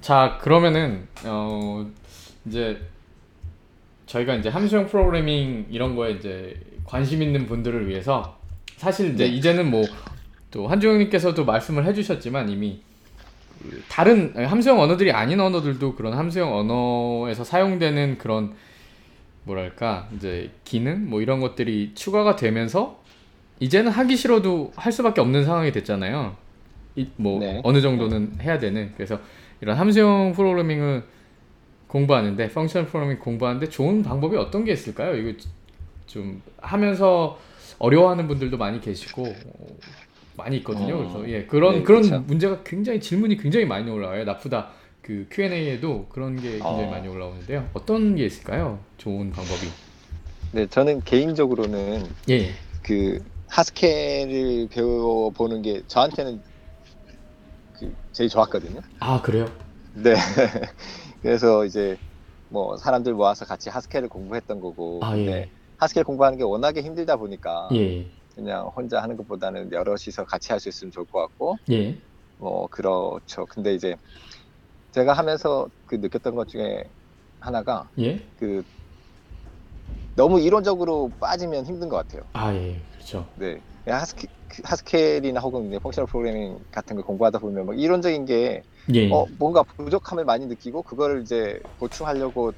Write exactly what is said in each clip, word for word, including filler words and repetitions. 자, 그러면은 어 이제 저희가 이제 함수형 프로그래밍 이런 거에 이제 관심 있는 분들을 위해서 사실 이제 네. 이제는 뭐 또 한주영님께서도 말씀을 해주셨지만 이미 다른 함수형 언어들이 아닌 언어들도 그런 함수형 언어에서 사용되는 그런 뭐랄까 이제 기능 뭐 이런 것들이 추가가 되면서 이제는 하기 싫어도 할 수밖에 없는 상황이 됐잖아요. 이, 뭐 네. 어느 정도는 해야 되는. 그래서 이런 함수형 프로그래밍을 공부하는데 펑셔널 프로그래밍 공부하는데 좋은 방법이 어떤 게 있을까요? 이거 좀 하면서 어려워하는 분들도 많이 계시고 많이 있거든요. 어, 그래서 예 그런 네, 그런 그렇죠. 문제가 굉장히 질문이 굉장히 많이 올라와요. 나프다 그 큐 앤 에이에도 그런 게 굉장히 어. 많이 올라오는데요. 어떤 게 있을까요? 좋은 방법이? 네, 저는 개인적으로는 예 그 하스켈을 배워보는 게 저한테는 그 제일 좋았거든요. 아 그래요? 네. 그래서 이제 뭐 사람들 모아서 같이 하스켈을 공부했던 거고. 아 예. 네. 하스켈 공부하는 게 워낙에 힘들다 보니까. 예. 그냥 혼자 하는 것보다는 여럿이서 같이 할 수 있으면 좋을 것 같고, 예. 뭐 그렇죠. 근데 이제 제가 하면서 그 느꼈던 것 중에 하나가 예? 그 너무 이론적으로 빠지면 힘든 것 같아요. 아 예, 그렇죠. 네, 하스케, 하스켈이나 혹은 펑셔널 프로그래밍 같은 거 공부하다 보면 막 이론적인 게 예. 어, 뭔가 부족함을 많이 느끼고 그거를 이제 보충하려고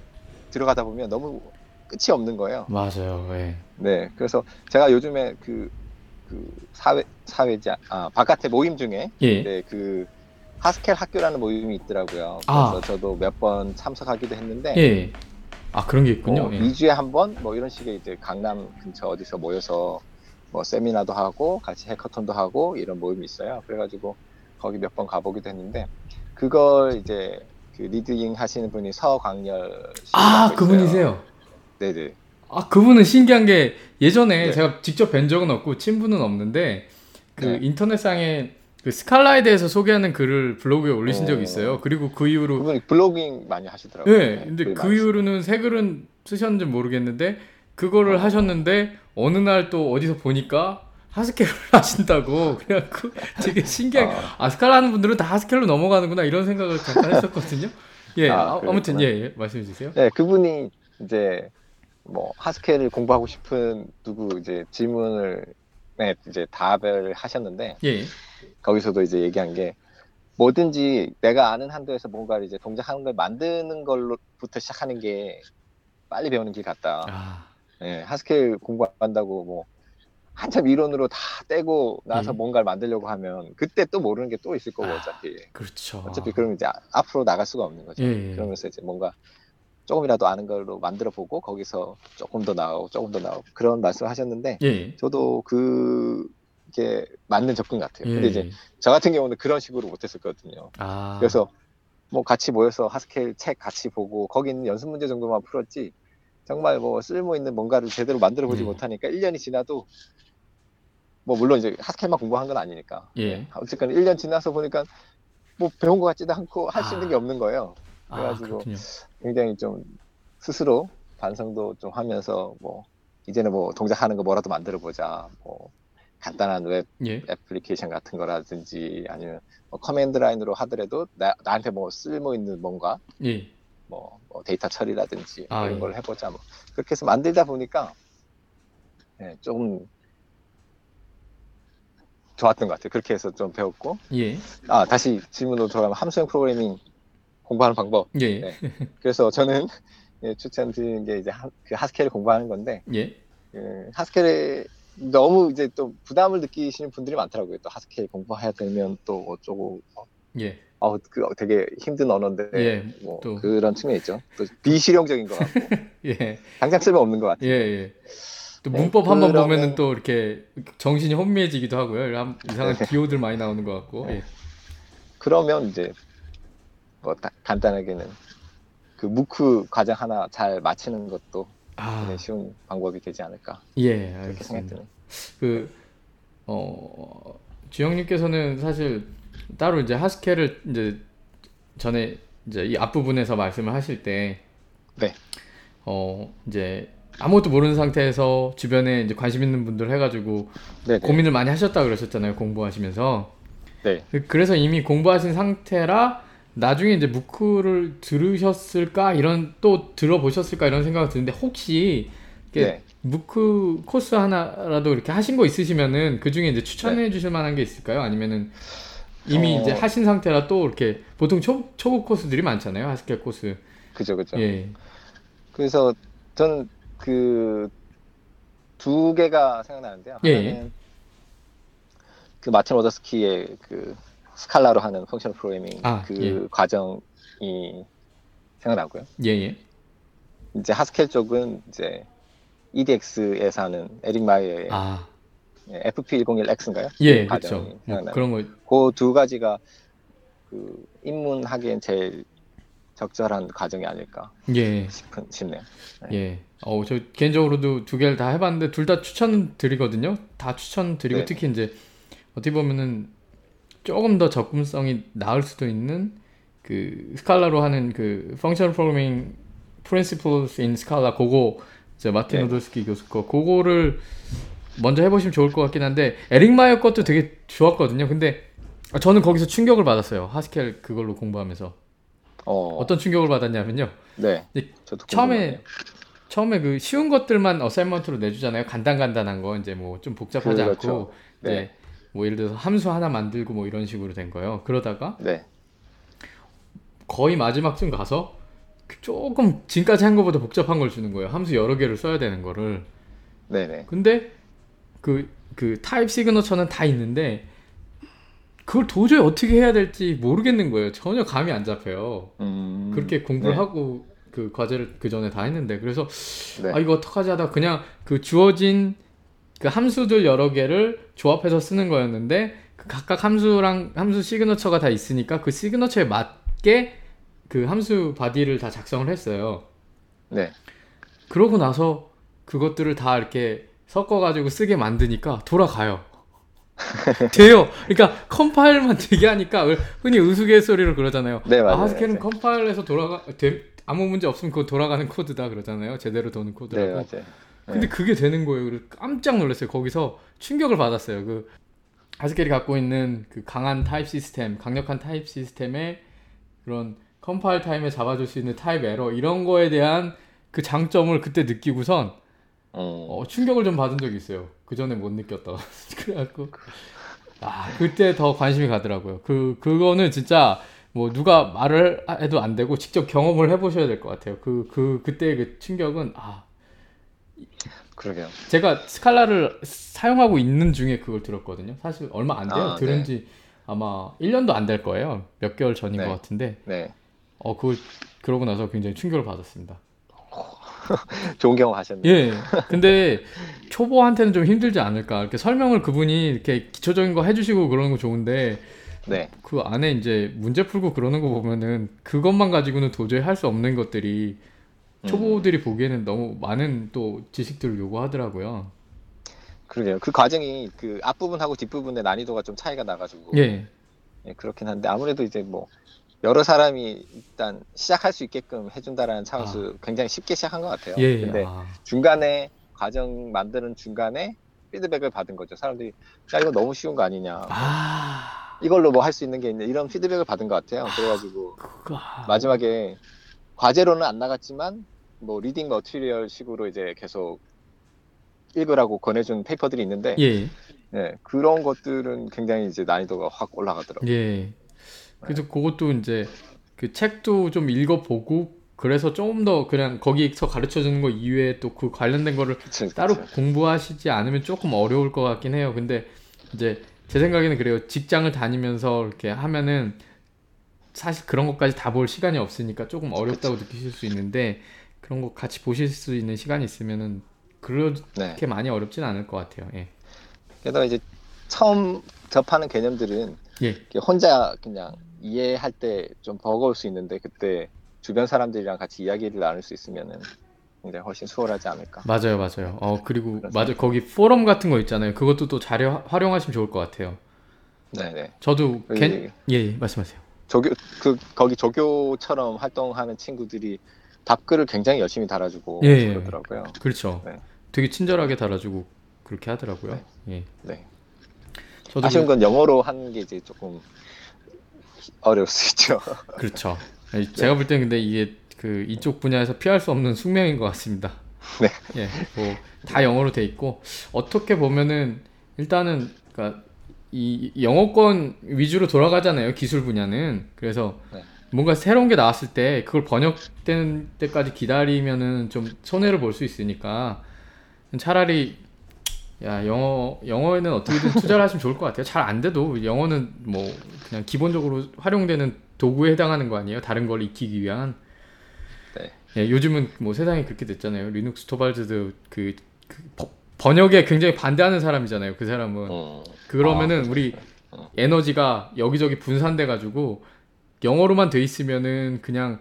들어가다 보면 너무 끝이 없는 거예요. 맞아요. 네. 네. 그래서 제가 요즘에 그, 그 사회 사회지 아 바깥에 모임 중에 예. 네, 그 하스켈 학교라는 모임이 있더라고요. 그래서 아. 저도 몇 번 참석하기도 했는데. 예. 아 그런 게 있군요. 뭐, 예. 이 주에 한 번 뭐 이런 식의 이제 강남 근처 어디서 모여서 뭐 세미나도 하고 같이 해커톤도 하고 이런 모임이 있어요. 그래가지고 거기 몇 번 가보기도 했는데 그걸 이제 그 리드잉 하시는 분이 서광렬 씨. 아 그분이세요. 네네. 아 그분은 신기한 게 예전에 네. 제가 직접 뵌 적은 없고 친분은 없는데 그 네. 인터넷상에 그 스칼라에 대해서 소개하는 글을 블로그에 올리신 오. 적이 있어요. 그리고 그 이후로 그분 블로깅 많이 하시더라고요. 네. 네. 근데 그 이후로는 새 글은 쓰셨는지 모르겠는데 그거를 어. 하셨는데 어느 날 또 어디서 보니까 하스켈을 하신다고 그래갖고 되게 신기하게 아 스칼라 하는 분들은 다 하스켈로 넘어가는구나 이런 생각을 잠깐 했었거든요. 예. 아, 아무튼 예, 예. 말씀해 주세요. 네. 그분이 이제 뭐 하스켈을 공부하고 싶은 누구 이제 질문을 네, 이제 답을 하셨는데 예. 거기서도 이제 얘기한 게 뭐든지 내가 아는 한도에서 뭔가를 이제 동작하는 걸 만드는 걸로부터 시작하는 게 빨리 배우는 길 같다. 아. 네, 하스켈 공부한다고 뭐 한참 이론으로 다 떼고 나서 예. 뭔가를 만들려고 하면 그때 또 모르는 게 또 있을 거고 아, 어차피 그렇죠. 어차피 그럼 이제 앞으로 나갈 수가 없는 거죠. 예. 그러면서 이제 뭔가 조금이라도 아는 걸로 만들어 보고 거기서 조금 더 나오고 조금 더 나오고 그런 말씀을 하셨는데 예. 저도 그게 맞는 접근 같아요. 예. 근데 이제 저 같은 경우는 그런 식으로 못했었거든요. 아. 그래서 뭐 같이 모여서 하스켈 책 같이 보고 거기 있는 연습 문제 정도만 풀었지 정말 뭐 쓸모 있는 뭔가를 제대로 만들어 보지 예. 못하니까 일 년이 지나도 뭐 물론 이제 하스켈만 공부한 건 아니니까 예. 어쨌든 일 년 지나서 보니까 뭐 배운 것 같지도 않고 할 수 있는 게 없는 거예요. 그래가지고 아, 굉장히 좀 스스로 반성도 좀 하면서 뭐 이제는 뭐 동작하는 거 뭐라도 만들어 보자 뭐 간단한 웹 예. 애플리케이션 같은 거라든지 아니면 뭐 커맨드 라인으로 하더라도 나, 나한테 뭐 쓸모 있는 뭔가 예. 뭐, 뭐 데이터 처리라든지 아, 이런 예. 걸 해보자 뭐 그렇게 해서 만들다 보니까 네, 좀 좋았던 것 같아요. 그렇게 해서 좀 배웠고 예. 아 다시 질문으로 돌아가면 함수형 프로그래밍 공부하는 방법. 예. 네. 그래서 저는 예, 추천드리는 게 이제 하, 그 하스켈을 공부하는 건데, 예. 그 하스켈에 너무 이제 또 부담을 느끼시는 분들이 많더라고요. 또 하스켈 공부해야 되면 또 어쩌고, 예. 어, 그 되게 힘든 언어인데, 예. 뭐 또. 그런 측면이 있죠. 또 비실용적인 것 같고, 예. 당장 쓸모없는 것 같아요. 예, 예. 또 문법 네, 한번 그러면... 보면은 또 이렇게 정신이 혼미해지기도 하고요. 이상한 기호들 많이 나오는 것 같고. 예. 그러면 이제. 뭐 다, 간단하게는 그 무크 과정 하나 잘 마치는 것도 아. 쉬운 방법이 되지 않을까. 예, 알겠습니다. 그 어, 주영님께서는 사실 따로 이제 하스켈을 이제 전에 이제 이 앞부분에서 말씀을 하실 때, 네, 어 이제 아무것도 모르는 상태에서 주변에 이제 관심 있는 분들 해가지고 네네. 고민을 많이 하셨다 그러셨잖아요. 공부하시면서. 네. 그래서 이미 공부하신 상태라. 나중에 이제 무크를 들으셨을까, 이런, 또 들어보셨을까, 이런 생각이 드는데, 혹시 네. 무크 코스 하나라도 이렇게 하신 거 있으시면은 그 중에 이제 추천해 네. 주실 만한 게 있을까요? 아니면은 이미 어... 이제 하신 상태라 또 이렇게 보통 초, 초급 코스들이 많잖아요. 하스켈 코스. 그죠, 그죠. 예. 그래서 저는 그 두 개가 생각나는데요. 하나는 예. 그 마틴 오더스키의 그 스칼라로 하는 펑셔널 프로그래밍 아, 그 예. 과정이 생각나고요. 예예. 이제 하스켈 쪽은 이제 이디엑스에서 하는 에릭 마이어의 아. 에프피 백일엑스인가요? 예, 그렇죠. 뭐 그런 거. 그 두 가지가 그 입문하기엔 제일 적절한 과정이 아닐까 예. 싶은, 싶네요. 네. 예. 어, 저 개인적으로도 두 개를 다 해봤는데 둘 다 추천드리거든요. 다 추천드리고 네. 특히 이제 어떻게 보면은 조금 더 접근성이 나을 수도 있는 그 스칼라로 하는 그 Functional Programming Principles in Scala 그거 마틴 네. 오더스키 교수 거 그거를 먼저 해보시면 좋을 것 같긴 한데 에릭 마이어 것도 되게 좋았거든요. 근데 저는 거기서 충격을 받았어요. 하스켈 그걸로 공부하면서 어... 어떤 충격을 받았냐면요. 네. 저도 처음에 처음에 그 쉬운 것들만 어사인먼트로 내주잖아요. 간단간단한 거 이제 뭐 좀 복잡하지 그렇죠. 않고 네. 이제 뭐 예를 들어서 함수 하나 만들고 뭐 이런 식으로 된 거예요. 그러다가 네. 거의 마지막쯤 가서 조금 지금까지 한 것보다 복잡한 걸 주는 거예요. 함수 여러 개를 써야 되는 거를. 네네. 근데 그, 그 타입 시그너처는 다 있는데 그걸 도저히 어떻게 해야 될지 모르겠는 거예요. 전혀 감이 안 잡혀요. 음... 그렇게 공부를 네. 하고 그 과제를 그 전에 다 했는데 그래서 네. 아 이거 어떡하지 하다 그냥 그 주어진 그 함수들 여러 개를 조합해서 쓰는 거였는데 그 각각 함수랑 함수 시그너처가 다 있으니까 그 시그너처에 맞게 그 함수 바디를 다 작성을 했어요. 네. 그러고 나서 그것들을 다 이렇게 섞어가지고 쓰게 만드니까 돌아가요. 돼요. 그러니까 컴파일만 되게 하니까 흔히 우스갯소리로 그러잖아요. 네, 맞아요. 아, 하스켈은 네. 컴파일해서 돌아가 되, 아무 문제 없으면 그거 돌아가는 코드다 그러잖아요. 제대로 도는 코드라고. 네, 맞아요. 근데 네. 그게 되는 거예요. 그래서 깜짝 놀랐어요. 거기서 충격을 받았어요. 그 하스켈이 갖고 있는 그 강한 타입 시스템, 강력한 타입 시스템의 그런 컴파일 타임에 잡아줄 수 있는 타입 에러 이런 거에 대한 그 장점을 그때 느끼고선 어, 어 충격을 좀 받은 적이 있어요. 그 전에 못 느꼈다가 그래갖고 아 그때 더 관심이 가더라고요. 그 그거는 진짜 뭐 누가 말을 해도 안 되고 직접 경험을 해보셔야 될 것 같아요. 그 그 그때 그 충격은 아 그러게요. 제가 스칼라를 사용하고 있는 중에 그걸 들었거든요. 사실 얼마 안 돼요. 아, 들은지 네. 아마 일 년도 안 될 거예요. 몇 개월 전인 네. 것 같은데. 네. 어, 그 그러고 나서 굉장히 충격을 받았습니다. 좋은 경험 하셨네요. 예. 근데 초보한테는 좀 힘들지 않을까. 이렇게 설명을 그분이 이렇게 기초적인 거 해주시고 그러는 거 좋은데, 네. 그 안에 이제 문제 풀고 그러는 거 보면은 그것만 가지고는 도저히 할 수 없는 것들이 초보들이 음. 보기에는 너무 많은 또 지식들을 요구하더라고요. 그러게요. 그 과정이 그 앞부분하고 뒷부분의 난이도가 좀 차이가 나가지고. 예. 예. 그렇긴 한데 아무래도 이제 뭐. 여러 사람이 일단 시작할 수 있게끔 해준다라는 차원에서 아. 굉장히 쉽게 시작한 것 같아요. 예, 예. 근데 아. 중간에 과정 만드는 중간에 피드백을 받은 거죠. 사람들이 야 이거 너무 쉬운 거 아니냐. 아. 이걸로 뭐 할 수 있는 게 있냐. 이런 피드백을 받은 것 같아요. 그래가지고 아. 마지막에 과제로는 안 나갔지만 뭐 리딩 머티리얼 식으로 이제 계속 읽으라고 권해준 페이퍼들이 있는데 예. 예, 그런 것들은 굉장히 이제 난이도가 확 올라가더라고요. 예. 그래서 그것도 이제 그 책도 좀 읽어보고 그래서 조금 더 그냥 거기서 가르쳐주는 거 이외에 또 그 관련된 거를 그치, 그치. 따로 공부하시지 않으면 조금 어려울 것 같긴 해요. 근데 이제 제 생각에는 그래요. 직장을 다니면서 이렇게 하면은 사실 그런 것까지 다 볼 시간이 없으니까 조금 어렵다고 그치. 느끼실 수 있는데 그런 거 같이 보실 수 있는 시간이 있으면은 그렇게 네. 많이 어렵진 않을 것 같아요. 예. 게다가 이제 처음 접하는 개념들은 예. 혼자 그냥 이해할 때 좀 버거울 수 있는데 그때 주변 사람들이랑 같이 이야기를 나눌 수 있으면은 굉장히 훨씬 수월하지 않을까. 맞아요, 맞아요. 어 그리고 맞아 거기 포럼 같은 거 있잖아요. 그것도 또 잘 활용하시면 좋을 것 같아요. 네네. 저도 그, 겐... 예, 예 말씀하세요. 조교 그 거기 조교처럼 활동하는 친구들이 답글을 굉장히 열심히 달아주고 예, 그러더라고요. 그렇죠. 네. 되게 친절하게 달아주고 그렇게 하더라고요. 네. 예. 네. 아쉬운 건 영어로 하는 게 이제 조금 어려울 수 있죠. 그렇죠. 제가 볼 땐 근데 이게 그 이쪽 분야에서 피할 수 없는 숙명인 것 같습니다. 네. 예, 뭐 다 영어로 돼 있고 어떻게 보면은 일단은 그러니까 이 영어권 위주로 돌아가잖아요, 기술 분야는. 그래서 네. 뭔가 새로운 게 나왔을 때 그걸 번역되는 때까지 기다리면은 좀 손해를 볼 수 있으니까 차라리 야 영어 영어에는 어떻게든 투자를 하시면 좋을 것 같아요. 잘 안 돼도 영어는 뭐 그냥 기본적으로 활용되는 도구에 해당하는 거 아니에요? 다른 걸 익히기 위한. 네. 예, 요즘은 뭐 세상이 그렇게 됐잖아요. 리눅스 토발즈도 그, 그 버, 번역에 굉장히 반대하는 사람이잖아요. 그 사람은. 어. 그러면은 아, 우리 어. 에너지가 여기저기 분산돼 가지고 영어로만 돼 있으면은 그냥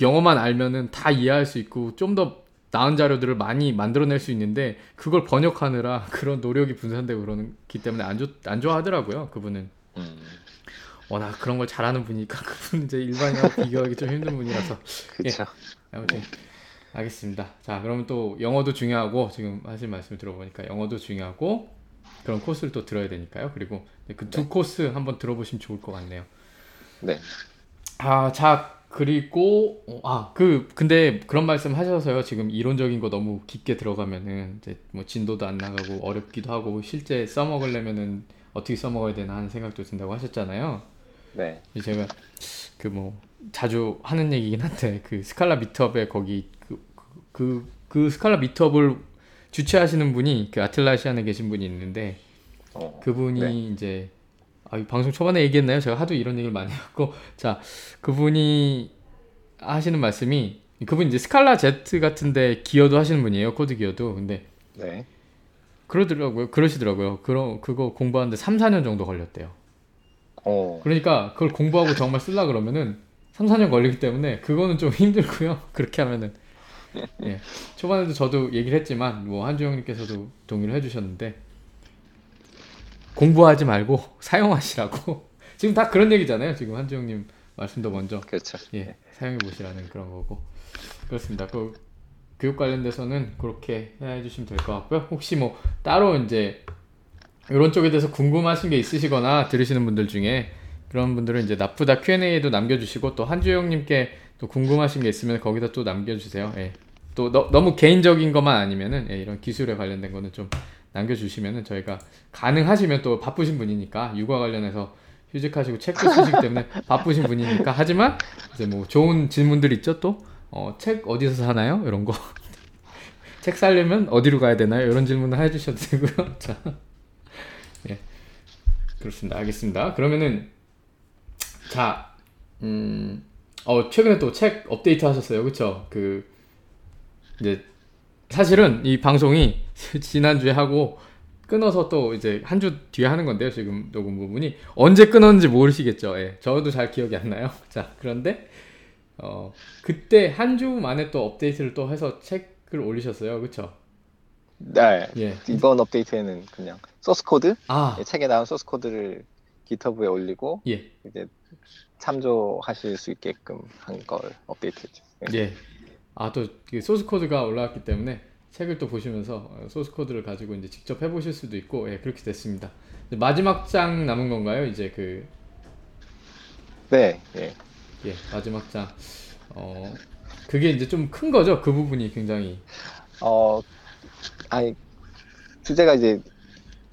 영어만 알면은 다 이해할 수 있고 좀 더 나은 자료들을 많이 만들어낼 수 있는데 그걸 번역하느라 그런 노력이 분산되고 그러기 때문에 안, 좋, 안 좋아하더라고요. 그분은. 음. 워낙 그런 걸 잘하는 분이니까 그분 이제 일반인하고 비교하기 좀 힘든 분이라서. 그렇죠. 예, 아무튼 알겠습니다. 자, 그러면 또 영어도 중요하고 지금 하실 말씀을 들어보니까 영어도 중요하고 그런 코스를 또 들어야 되니까요. 그리고 그 두 네. 코스 한번 들어보시면 좋을 것 같네요. 네. 아, 자, 그리고 아, 그 근데 그런 말씀 하셔서요. 지금 이론적인 거 너무 깊게 들어가면은 이제 뭐 진도도 안 나가고 어렵기도 하고 실제 써먹으려면은 어떻게 써먹어야 되나 하는 생각도 든다고 하셨잖아요. 네. 제가 그 뭐 자주 하는 얘기긴 한데 그 스칼라 미트업에 거기 그 그 그 스칼라 미트업을 주최하시는 분이 그 아틀라시안에 계신 분이 있는데 어, 그분이 네. 이제 아, 방송 초반에 얘기했나요? 제가 하도 이런 얘기를 많이 했고 자 그분이 하시는 말씀이 그분 이제 스칼라 Z 같은데 기여도 하시는 분이에요. 코드 기여도. 근데 네. 그러더라고요. 그러시더라고요. 그러, 그거 공부하는데 삼, 사 년 정도 걸렸대요. 어. 그러니까 그걸 공부하고 정말 쓰려고 그러면은 삼, 사 년 걸리기 때문에 그거는 좀 힘들고요. 그렇게 하면은. 예. 초반에도 저도 얘기를 했지만 뭐 한주영 님께서도 동의를 해 주셨는데 공부하지 말고 사용하시라고. 지금 다 그런 얘기잖아요. 지금 한주영 님 말씀도 먼저. 그렇죠. 예. 사용해 보시라는 그런 거고. 그렇습니다. 그 교육 관련돼서는 그렇게 해주시면 될 것 같고요. 혹시 뭐 따로 이제 이런 쪽에 대해서 궁금하신 게 있으시거나 들으시는 분들 중에 그런 분들은 이제 나쁘다 큐 앤 에이에도 남겨주시고 또 한주영님께 또 궁금하신 게 있으면 거기다 또 남겨주세요. 예. 또 너, 너무 개인적인 것만 아니면은 예, 이런 기술에 관련된 거는 좀 남겨주시면은 저희가 가능하시면 또 바쁘신 분이니까 육아 관련해서 휴직하시고 책도 쓰시기 때문에 바쁘신 분이니까 하지만 이제 뭐 좋은 질문들 있죠 또. 어, 책 어디서 사나요? 이런 거. 책 사려면 어디로 가야 되나요? 이런 질문을 해 주셔도 되고요. 자. 예. 그렇습니다. 알겠습니다. 그러면은 자. 음. 어, 최근에 또 책 업데이트 하셨어요. 그렇죠? 그 이제 사실은 이 방송이 지난주에 하고 끊어서 또 이제 한 주 뒤에 하는 건데요. 지금 녹음 부분이 언제 끊었는지 모르시겠죠. 예. 저도 잘 기억이 안 나요. 자, 그런데 어 그때 한 주 만에 또 업데이트를 또 해서 책을 올리셨어요, 그렇죠? 네. 예. 이번 업데이트에는 그냥 소스 코드, 아. 예, 책에 나온 소스 코드를 깃허브에 올리고 예. 이제 참조하실 수 있게끔 한 걸 업데이트했죠. 예. 예. 아, 또 소스 코드가 올라왔기 때문에 책을 또 보시면서 소스 코드를 가지고 이제 직접 해보실 수도 있고, 예, 그렇게 됐습니다. 마지막 장 남은 건가요, 이제 그? 네. 예. 예, 마지막 장. 어, 그게 이제 좀 큰 거죠? 그 부분이 굉장히. 어, 아니, 주제가 이제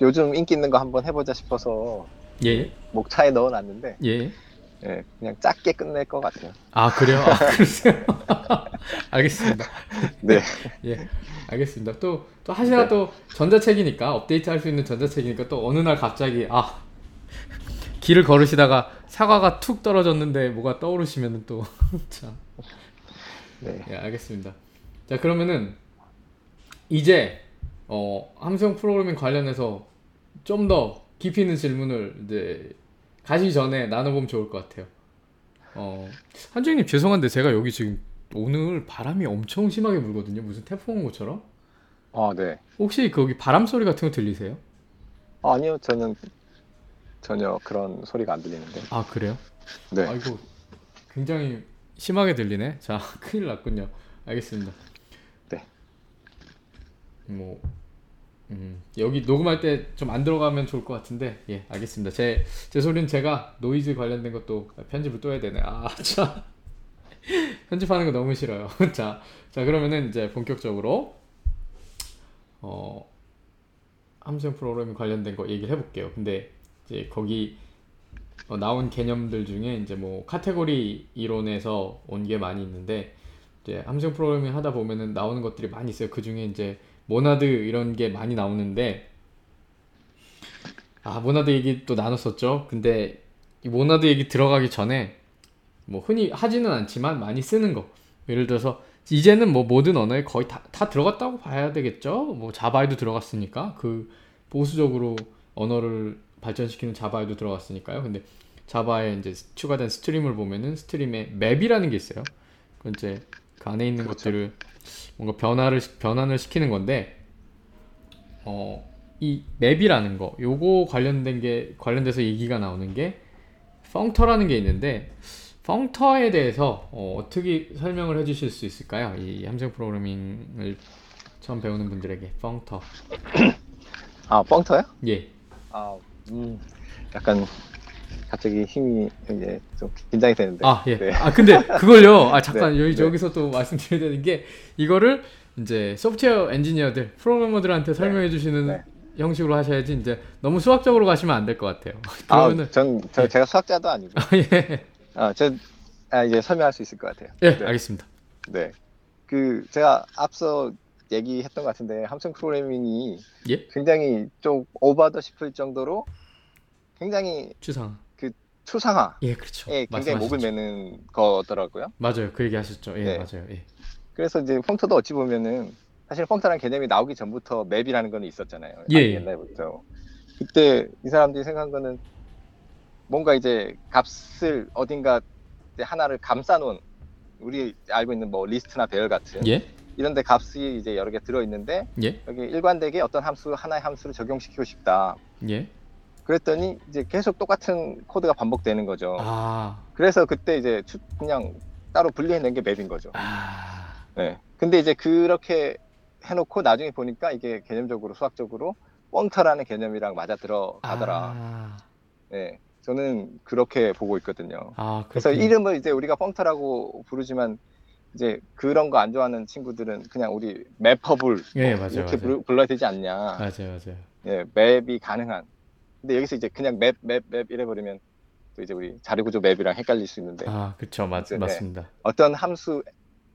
요즘 인기 있는 거 한번 해보자 싶어서. 예. 목차에 넣어놨는데. 예. 예, 그냥 짧게 끝낼 것 같아요. 아, 그래요? 아, 그러세요? 알겠습니다. 네. 예, 알겠습니다. 또, 또 하시나 네. 또 전자책이니까, 업데이트 할 수 있는 전자책이니까 또 어느 날 갑자기, 아. 길을 걸으시다가 사과가 툭 떨어졌는데 뭐가 떠오르시면은 또 참. 네. 예, 알겠습니다. 자, 그러면은 이제 어, 함수형 프로그래밍 관련해서 좀 더 깊이 있는 질문을 이제 가시기 전에 나눠보면 좋을 것 같아요. 어, 한주영님 죄송한데 제가 여기 지금 오늘 바람이 엄청 심하게 불거든요. 무슨 태풍 온 것처럼. 아, 네. 혹시 거기 바람 소리 같은 거 들리세요? 아, 아니요, 저는. 전혀 그런 소리가 안 들리는데. 아, 그래요? 네. 아이고, 굉장히 심하게 들리네. 자, 큰일 났군요. 알겠습니다. 네. 뭐 음, 여기 녹음할 때 좀 안 들어가면 좋을 것 같은데, 예, 알겠습니다. 제, 제 소리는 제가 노이즈 관련된 것도 편집을 또 해야 되네. 아, 참. 편집하는 거 너무 싫어요. 자, 자, 그러면은 이제 본격적으로, 어, 함수형 프로그램 관련된 거 얘기를 해볼게요. 근데 이제 거기 어, 나온 개념들 중에 이제 뭐 카테고리 이론에서 온 게 많이 있는데, 이제 함수형 프로그래밍 하다 보면은 나오는 것들이 많이 있어요. 그 중에 이제 모나드 이런 게 많이 나오는데, 아, 모나드 얘기 또 나눴었죠. 근데 이 모나드 얘기 들어가기 전에 뭐 흔히 하지는 않지만 많이 쓰는 거, 예를 들어서 이제는 뭐 모든 언어에 거의 다, 다 들어갔다고 봐야 되겠죠. 뭐 자바에도 들어갔으니까, 그 보수적으로 언어를 발전시키는 자바에도 들어갔으니까요. 근데 자바에 이제 추가된 스트림을 보면은 스트림에 맵이라는 게 있어요. 그 이제 그 안에 있는 그렇죠. 것들을 뭔가 변화를 변환을 시키는 건데, 어, 이 맵이라는 거, 요거 관련된 게 관련돼서 얘기가 나오는 게 펑터라는 게 있는데, 펑터에 대해서 어, 어떻게 설명을 해주실 수 있을까요? 이 함수형 프로그래밍을 처음 배우는 분들에게 펑터. 아, 펑터요? 예. 아, 음, 약간. 갑자기 힘이 이제 좀 긴장이 되는데. 아, 예. 네. 아, 근데 그걸요. 아, 잠깐 네, 여기 네. 여기서 또 말씀드려야 되는 게, 이거를 이제 소프트웨어 엔지니어들, 프로그래머들한테 설명해 네. 주시는 네. 형식으로 하셔야지 이제 너무 수학적으로 가시면 안 될 것 같아요. 그러면은, 아, 전 저, 예. 제가 수학자도 아니고. 아, 예. 아, 저 아, 이제 설명할 수 있을 것 같아요. 예, 네. 알겠습니다. 네. 그 제가 앞서 얘기했던 것 같은데 함수형 프로그래밍이 예? 굉장히 좀 오버다 싶을 정도로 굉장히 추상 추상화. 예, 그렇죠. 예, 굉장히 말씀하셨죠. 목을 매는 거더라고요. 맞아요. 그 얘기 하셨죠. 예, 네. 맞아요. 예. 그래서 이제 펑터도 어찌 보면은 사실 펑터라는 개념이 나오기 전부터 맵이라는 건 있었잖아요. 예. 옛날부터. 그때 이 사람들이 생각한 거는 뭔가 이제 값을 어딘가 하나를 감싸놓은, 우리 알고 있는 뭐 리스트나 배열 같은 예? 이런데 값이 이제 여러 개 들어있는데 예? 여기 일관되게 어떤 함수, 하나의 함수를 적용시키고 싶다. 예. 그랬더니 이제 계속 똑같은 코드가 반복되는 거죠. 아. 그래서 그때 이제 그냥 따로 분리해낸 게 맵인 거죠. 아. 네. 근데 이제 그렇게 해놓고 나중에 보니까 이게 개념적으로 수학적으로 펑터라는 개념이랑 맞아 들어가더라. 아. 네. 저는 그렇게 보고 있거든요. 아, 그래서 이름을 이제 우리가 펑터라고 부르지만 이제 그런 거 안 좋아하는 친구들은 그냥 우리 맵퍼블 예, 뭐 이렇게 맞아요. 불러야 되지 않냐. 맞아요, 맞아요. 예, 맵이 가능한. 근데 여기서 이제 그냥 맵, 맵, 맵 이래버리면 또 이제 우리 자료구조 맵이랑 헷갈릴 수 있는데. 아, 그렇죠. 맞, 네. 맞습니다. 어떤 함수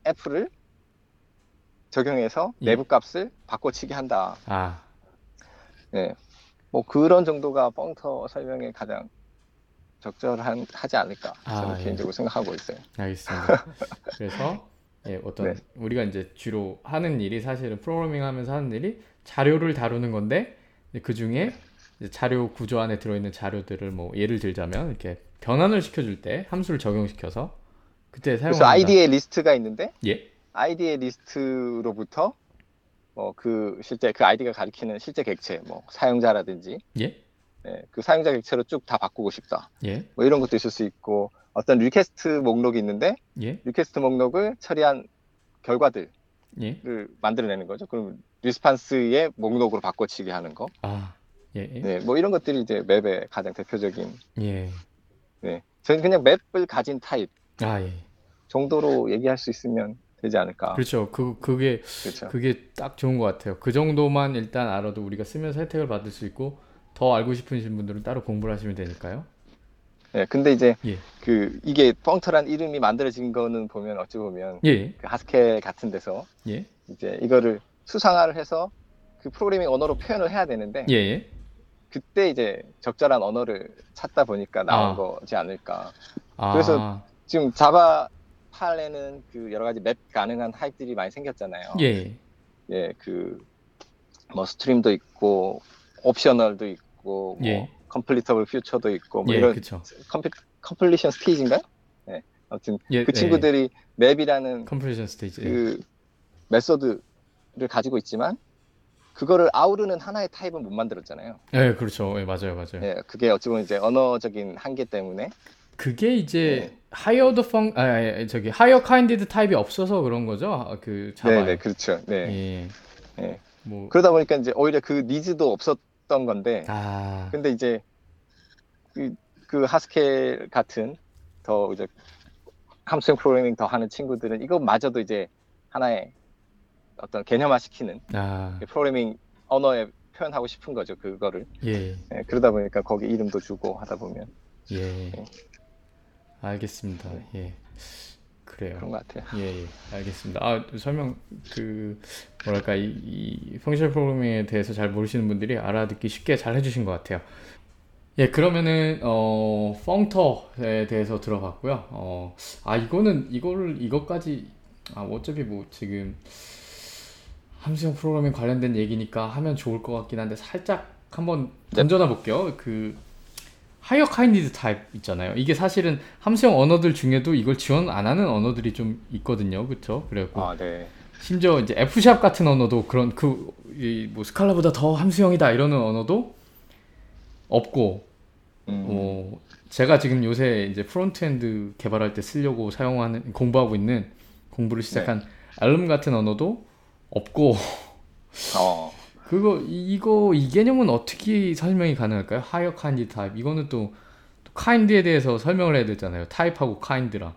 F를 적용해서 예. 내부 값을 바꿔치기 한다. 아. 네. 뭐 그런 정도가 펑터 설명에 가장 적절한, 하지 않을까. 저는 아, 개인적으로 예. 생각하고 있어요. 알겠습니다. 그래서 예, 어떤 네. 우리가 이제 주로 하는 일이 사실은 프로그래밍 하면서 하는 일이 자료를 다루는 건데, 그 중에 네. 자료 구조 안에 들어있는 자료들을 뭐 예를 들자면 이렇게 변환을 시켜줄 때 함수를 적용시켜서 그때 사용한다. 그래서 아이디의 리스트가 있는데 예? 아이디의 리스트로부터 뭐 그 실제 그 아이디가 가리키는 실제 객체, 뭐 사용자라든지 예? 네, 그 사용자 객체로 쭉 다 바꾸고 싶다. 예? 뭐 이런 것도 있을 수 있고, 어떤 리퀘스트 목록이 있는데 예? 리퀘스트 목록을 처리한 결과들을 예? 만들어내는 거죠. 그럼 리스판스의 목록으로 바꿔치기 하는 거. 아. 예, 예. 네, 뭐 이런 것들이 이제 맵의 가장 대표적인. 예. 네, 저는 그냥 맵을 가진 타입. 아, 예. 정도로 얘기할 수 있으면 되지 않을까. 그렇죠. 그 그게 그렇죠. 그게 딱 좋은 것 같아요. 그 정도만 일단 알아도 우리가 쓰면서 혜택을 받을 수 있고, 더 알고 싶으신 분들은 따로 공부를 하시면 되니까요. 네, 근데 이제 예. 그 이게 펑터란 이름이 만들어진 거는 보면 어찌 보면 예. 그 하스켈 같은 데서 예. 이제 이거를 수상화를 해서 그 프로그래밍 언어로 표현을 해야 되는데. 예. 그때 이제 적절한 언어를 찾다 보니까 나온 아. 거지 않을까. 아. 그래서 지금 자바팔에는 그 여러 가지 맵 가능한 타입들이 많이 생겼잖아요. 예. 예, 그 뭐 스트림도 있고, 옵셔널도 있고, 뭐 예. 컴플리터블 퓨처도 있고, 뭐 예, 이런 그쵸. 컴플 컴플리션 스테이지인가요? 네. 아무튼 예, 그 예. 친구들이 맵이라는 컴플리션 스테이지 그 예. 메소드를 가지고 있지만. 그거를 아우르는 하나의 타입은 못 만들었잖아요. 네, 그렇죠. 예, 맞아요, 맞아요. 예, 그게 어찌 보면 이제 언어적인 한계 때문에. 그게 이제 네. higher fun, 아, 저기 higher kinded 타입이 없어서 그런 거죠. 그 자바. 네, 네, 그렇죠. 네. 예. 예. 뭐... 그러다 보니까 이제 오히려 그 니즈도 없었던 건데. 아. 근데 이제 그, 그 하스켈 같은 더 이제 함수형 프로그래밍 더 하는 친구들은 이것마저도 이제 하나의 어떤 개념화시키는 아. 프로그래밍 언어에 표현하고 싶은 거죠, 그거를. 예. 예. 그러다 보니까 거기 이름도 주고 하다 보면. 예. 예. 알겠습니다. 예. 그래요. 그런 것 같아요. 예, 예. 알겠습니다. 아, 설명 그 뭐랄까 이, 이 펑셔널 프로그래밍에 대해서 잘 모르시는 분들이 알아듣기 쉽게 잘 해주신 것 같아요. 예, 그러면은 어 펑터에 대해서 들어봤고요. 어, 아 이거는 이거를 이것까지 아 어차피 뭐 지금 함수형 프로그래밍 관련된 얘기니까 하면 좋을 것 같긴 한데 살짝 한번 던져놔 볼게요. 그 하이어 카인디드 타입 있잖아요. 이게 사실은 함수형 언어들 중에도 이걸 지원 안 하는 언어들이 좀 있거든요. 그렇죠? 그래갖고 아, 네. 심지어 이제 F# 같은 언어도 그런 그 이 뭐 스칼라보다 더 함수형이다 이러는 언어도 없고 음. 어, 제가 지금 요새 이제 프론트엔드 개발할 때 쓰려고 사용하는 공부하고 있는 공부를 시작한 네. Elm 같은 언어도 없고 어. 그거 이거 이 개념은 어떻게 설명이 가능할까요? 하이어 카인드 타입 이거는 또, 또 카인드에 대해서 설명을 해야 되잖아요. 타입하고 카인드랑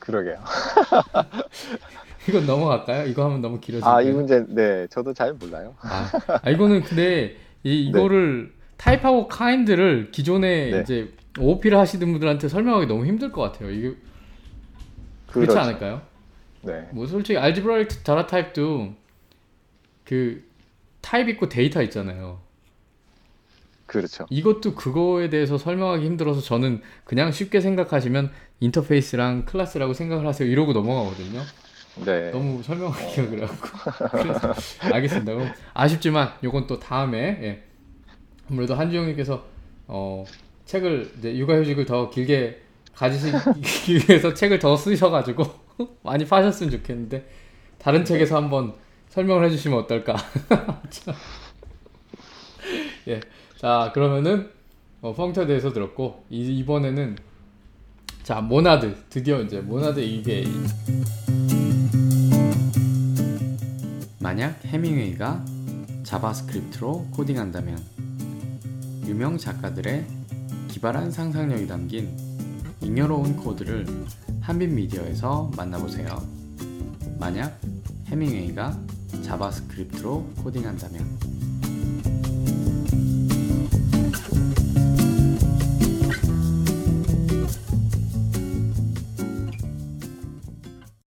그러게요. 이건 넘어갈까요? 이거 하면 너무 길어지네요. 아, 이 문제 네 저도 잘 몰라요. 아, 아 이거는 근데 이, 이거를 네. 타입하고 카인드를 기존에 네. 이제 오오피를 하시던 분들한테 설명하기 너무 힘들 것 같아요. 이게 그렇지 그렇죠. 않을까요? 네. 뭐 솔직히 알지브라릭 자라 타입도 그 타입 있고 데이터 있잖아요. 그렇죠. 이것도 그거에 대해서 설명하기 힘들어서 저는 그냥 쉽게 생각하시면 인터페이스랑 클래스라고 생각을 하세요 이러고 넘어가거든요. 네. 너무 설명하기가 어... 그래갖고. 알겠습니다. 그럼 아쉽지만 이건 또 다음에 예. 아무래도 한주영님께서 어, 책을 이제 육아휴직을 더 길게 가지시기 위해서 책을 더 쓰셔가지고 많이 파셨으면 좋겠는데 다른 책에서 한번 설명을 해주시면 어떨까. 예, 자 그러면은 어, 펑터에 대해서 들었고 이, 이번에는 자 모나드 드디어 이제 모나드 이게 만약 해밍웨이가 자바스크립트로 코딩한다면 유명 작가들의 기발한 상상력이 담긴 잉여로운 코드를 한빛 미디어에서 만나보세요. 만약 해밍웨이가 자바스크립트로 코딩한다면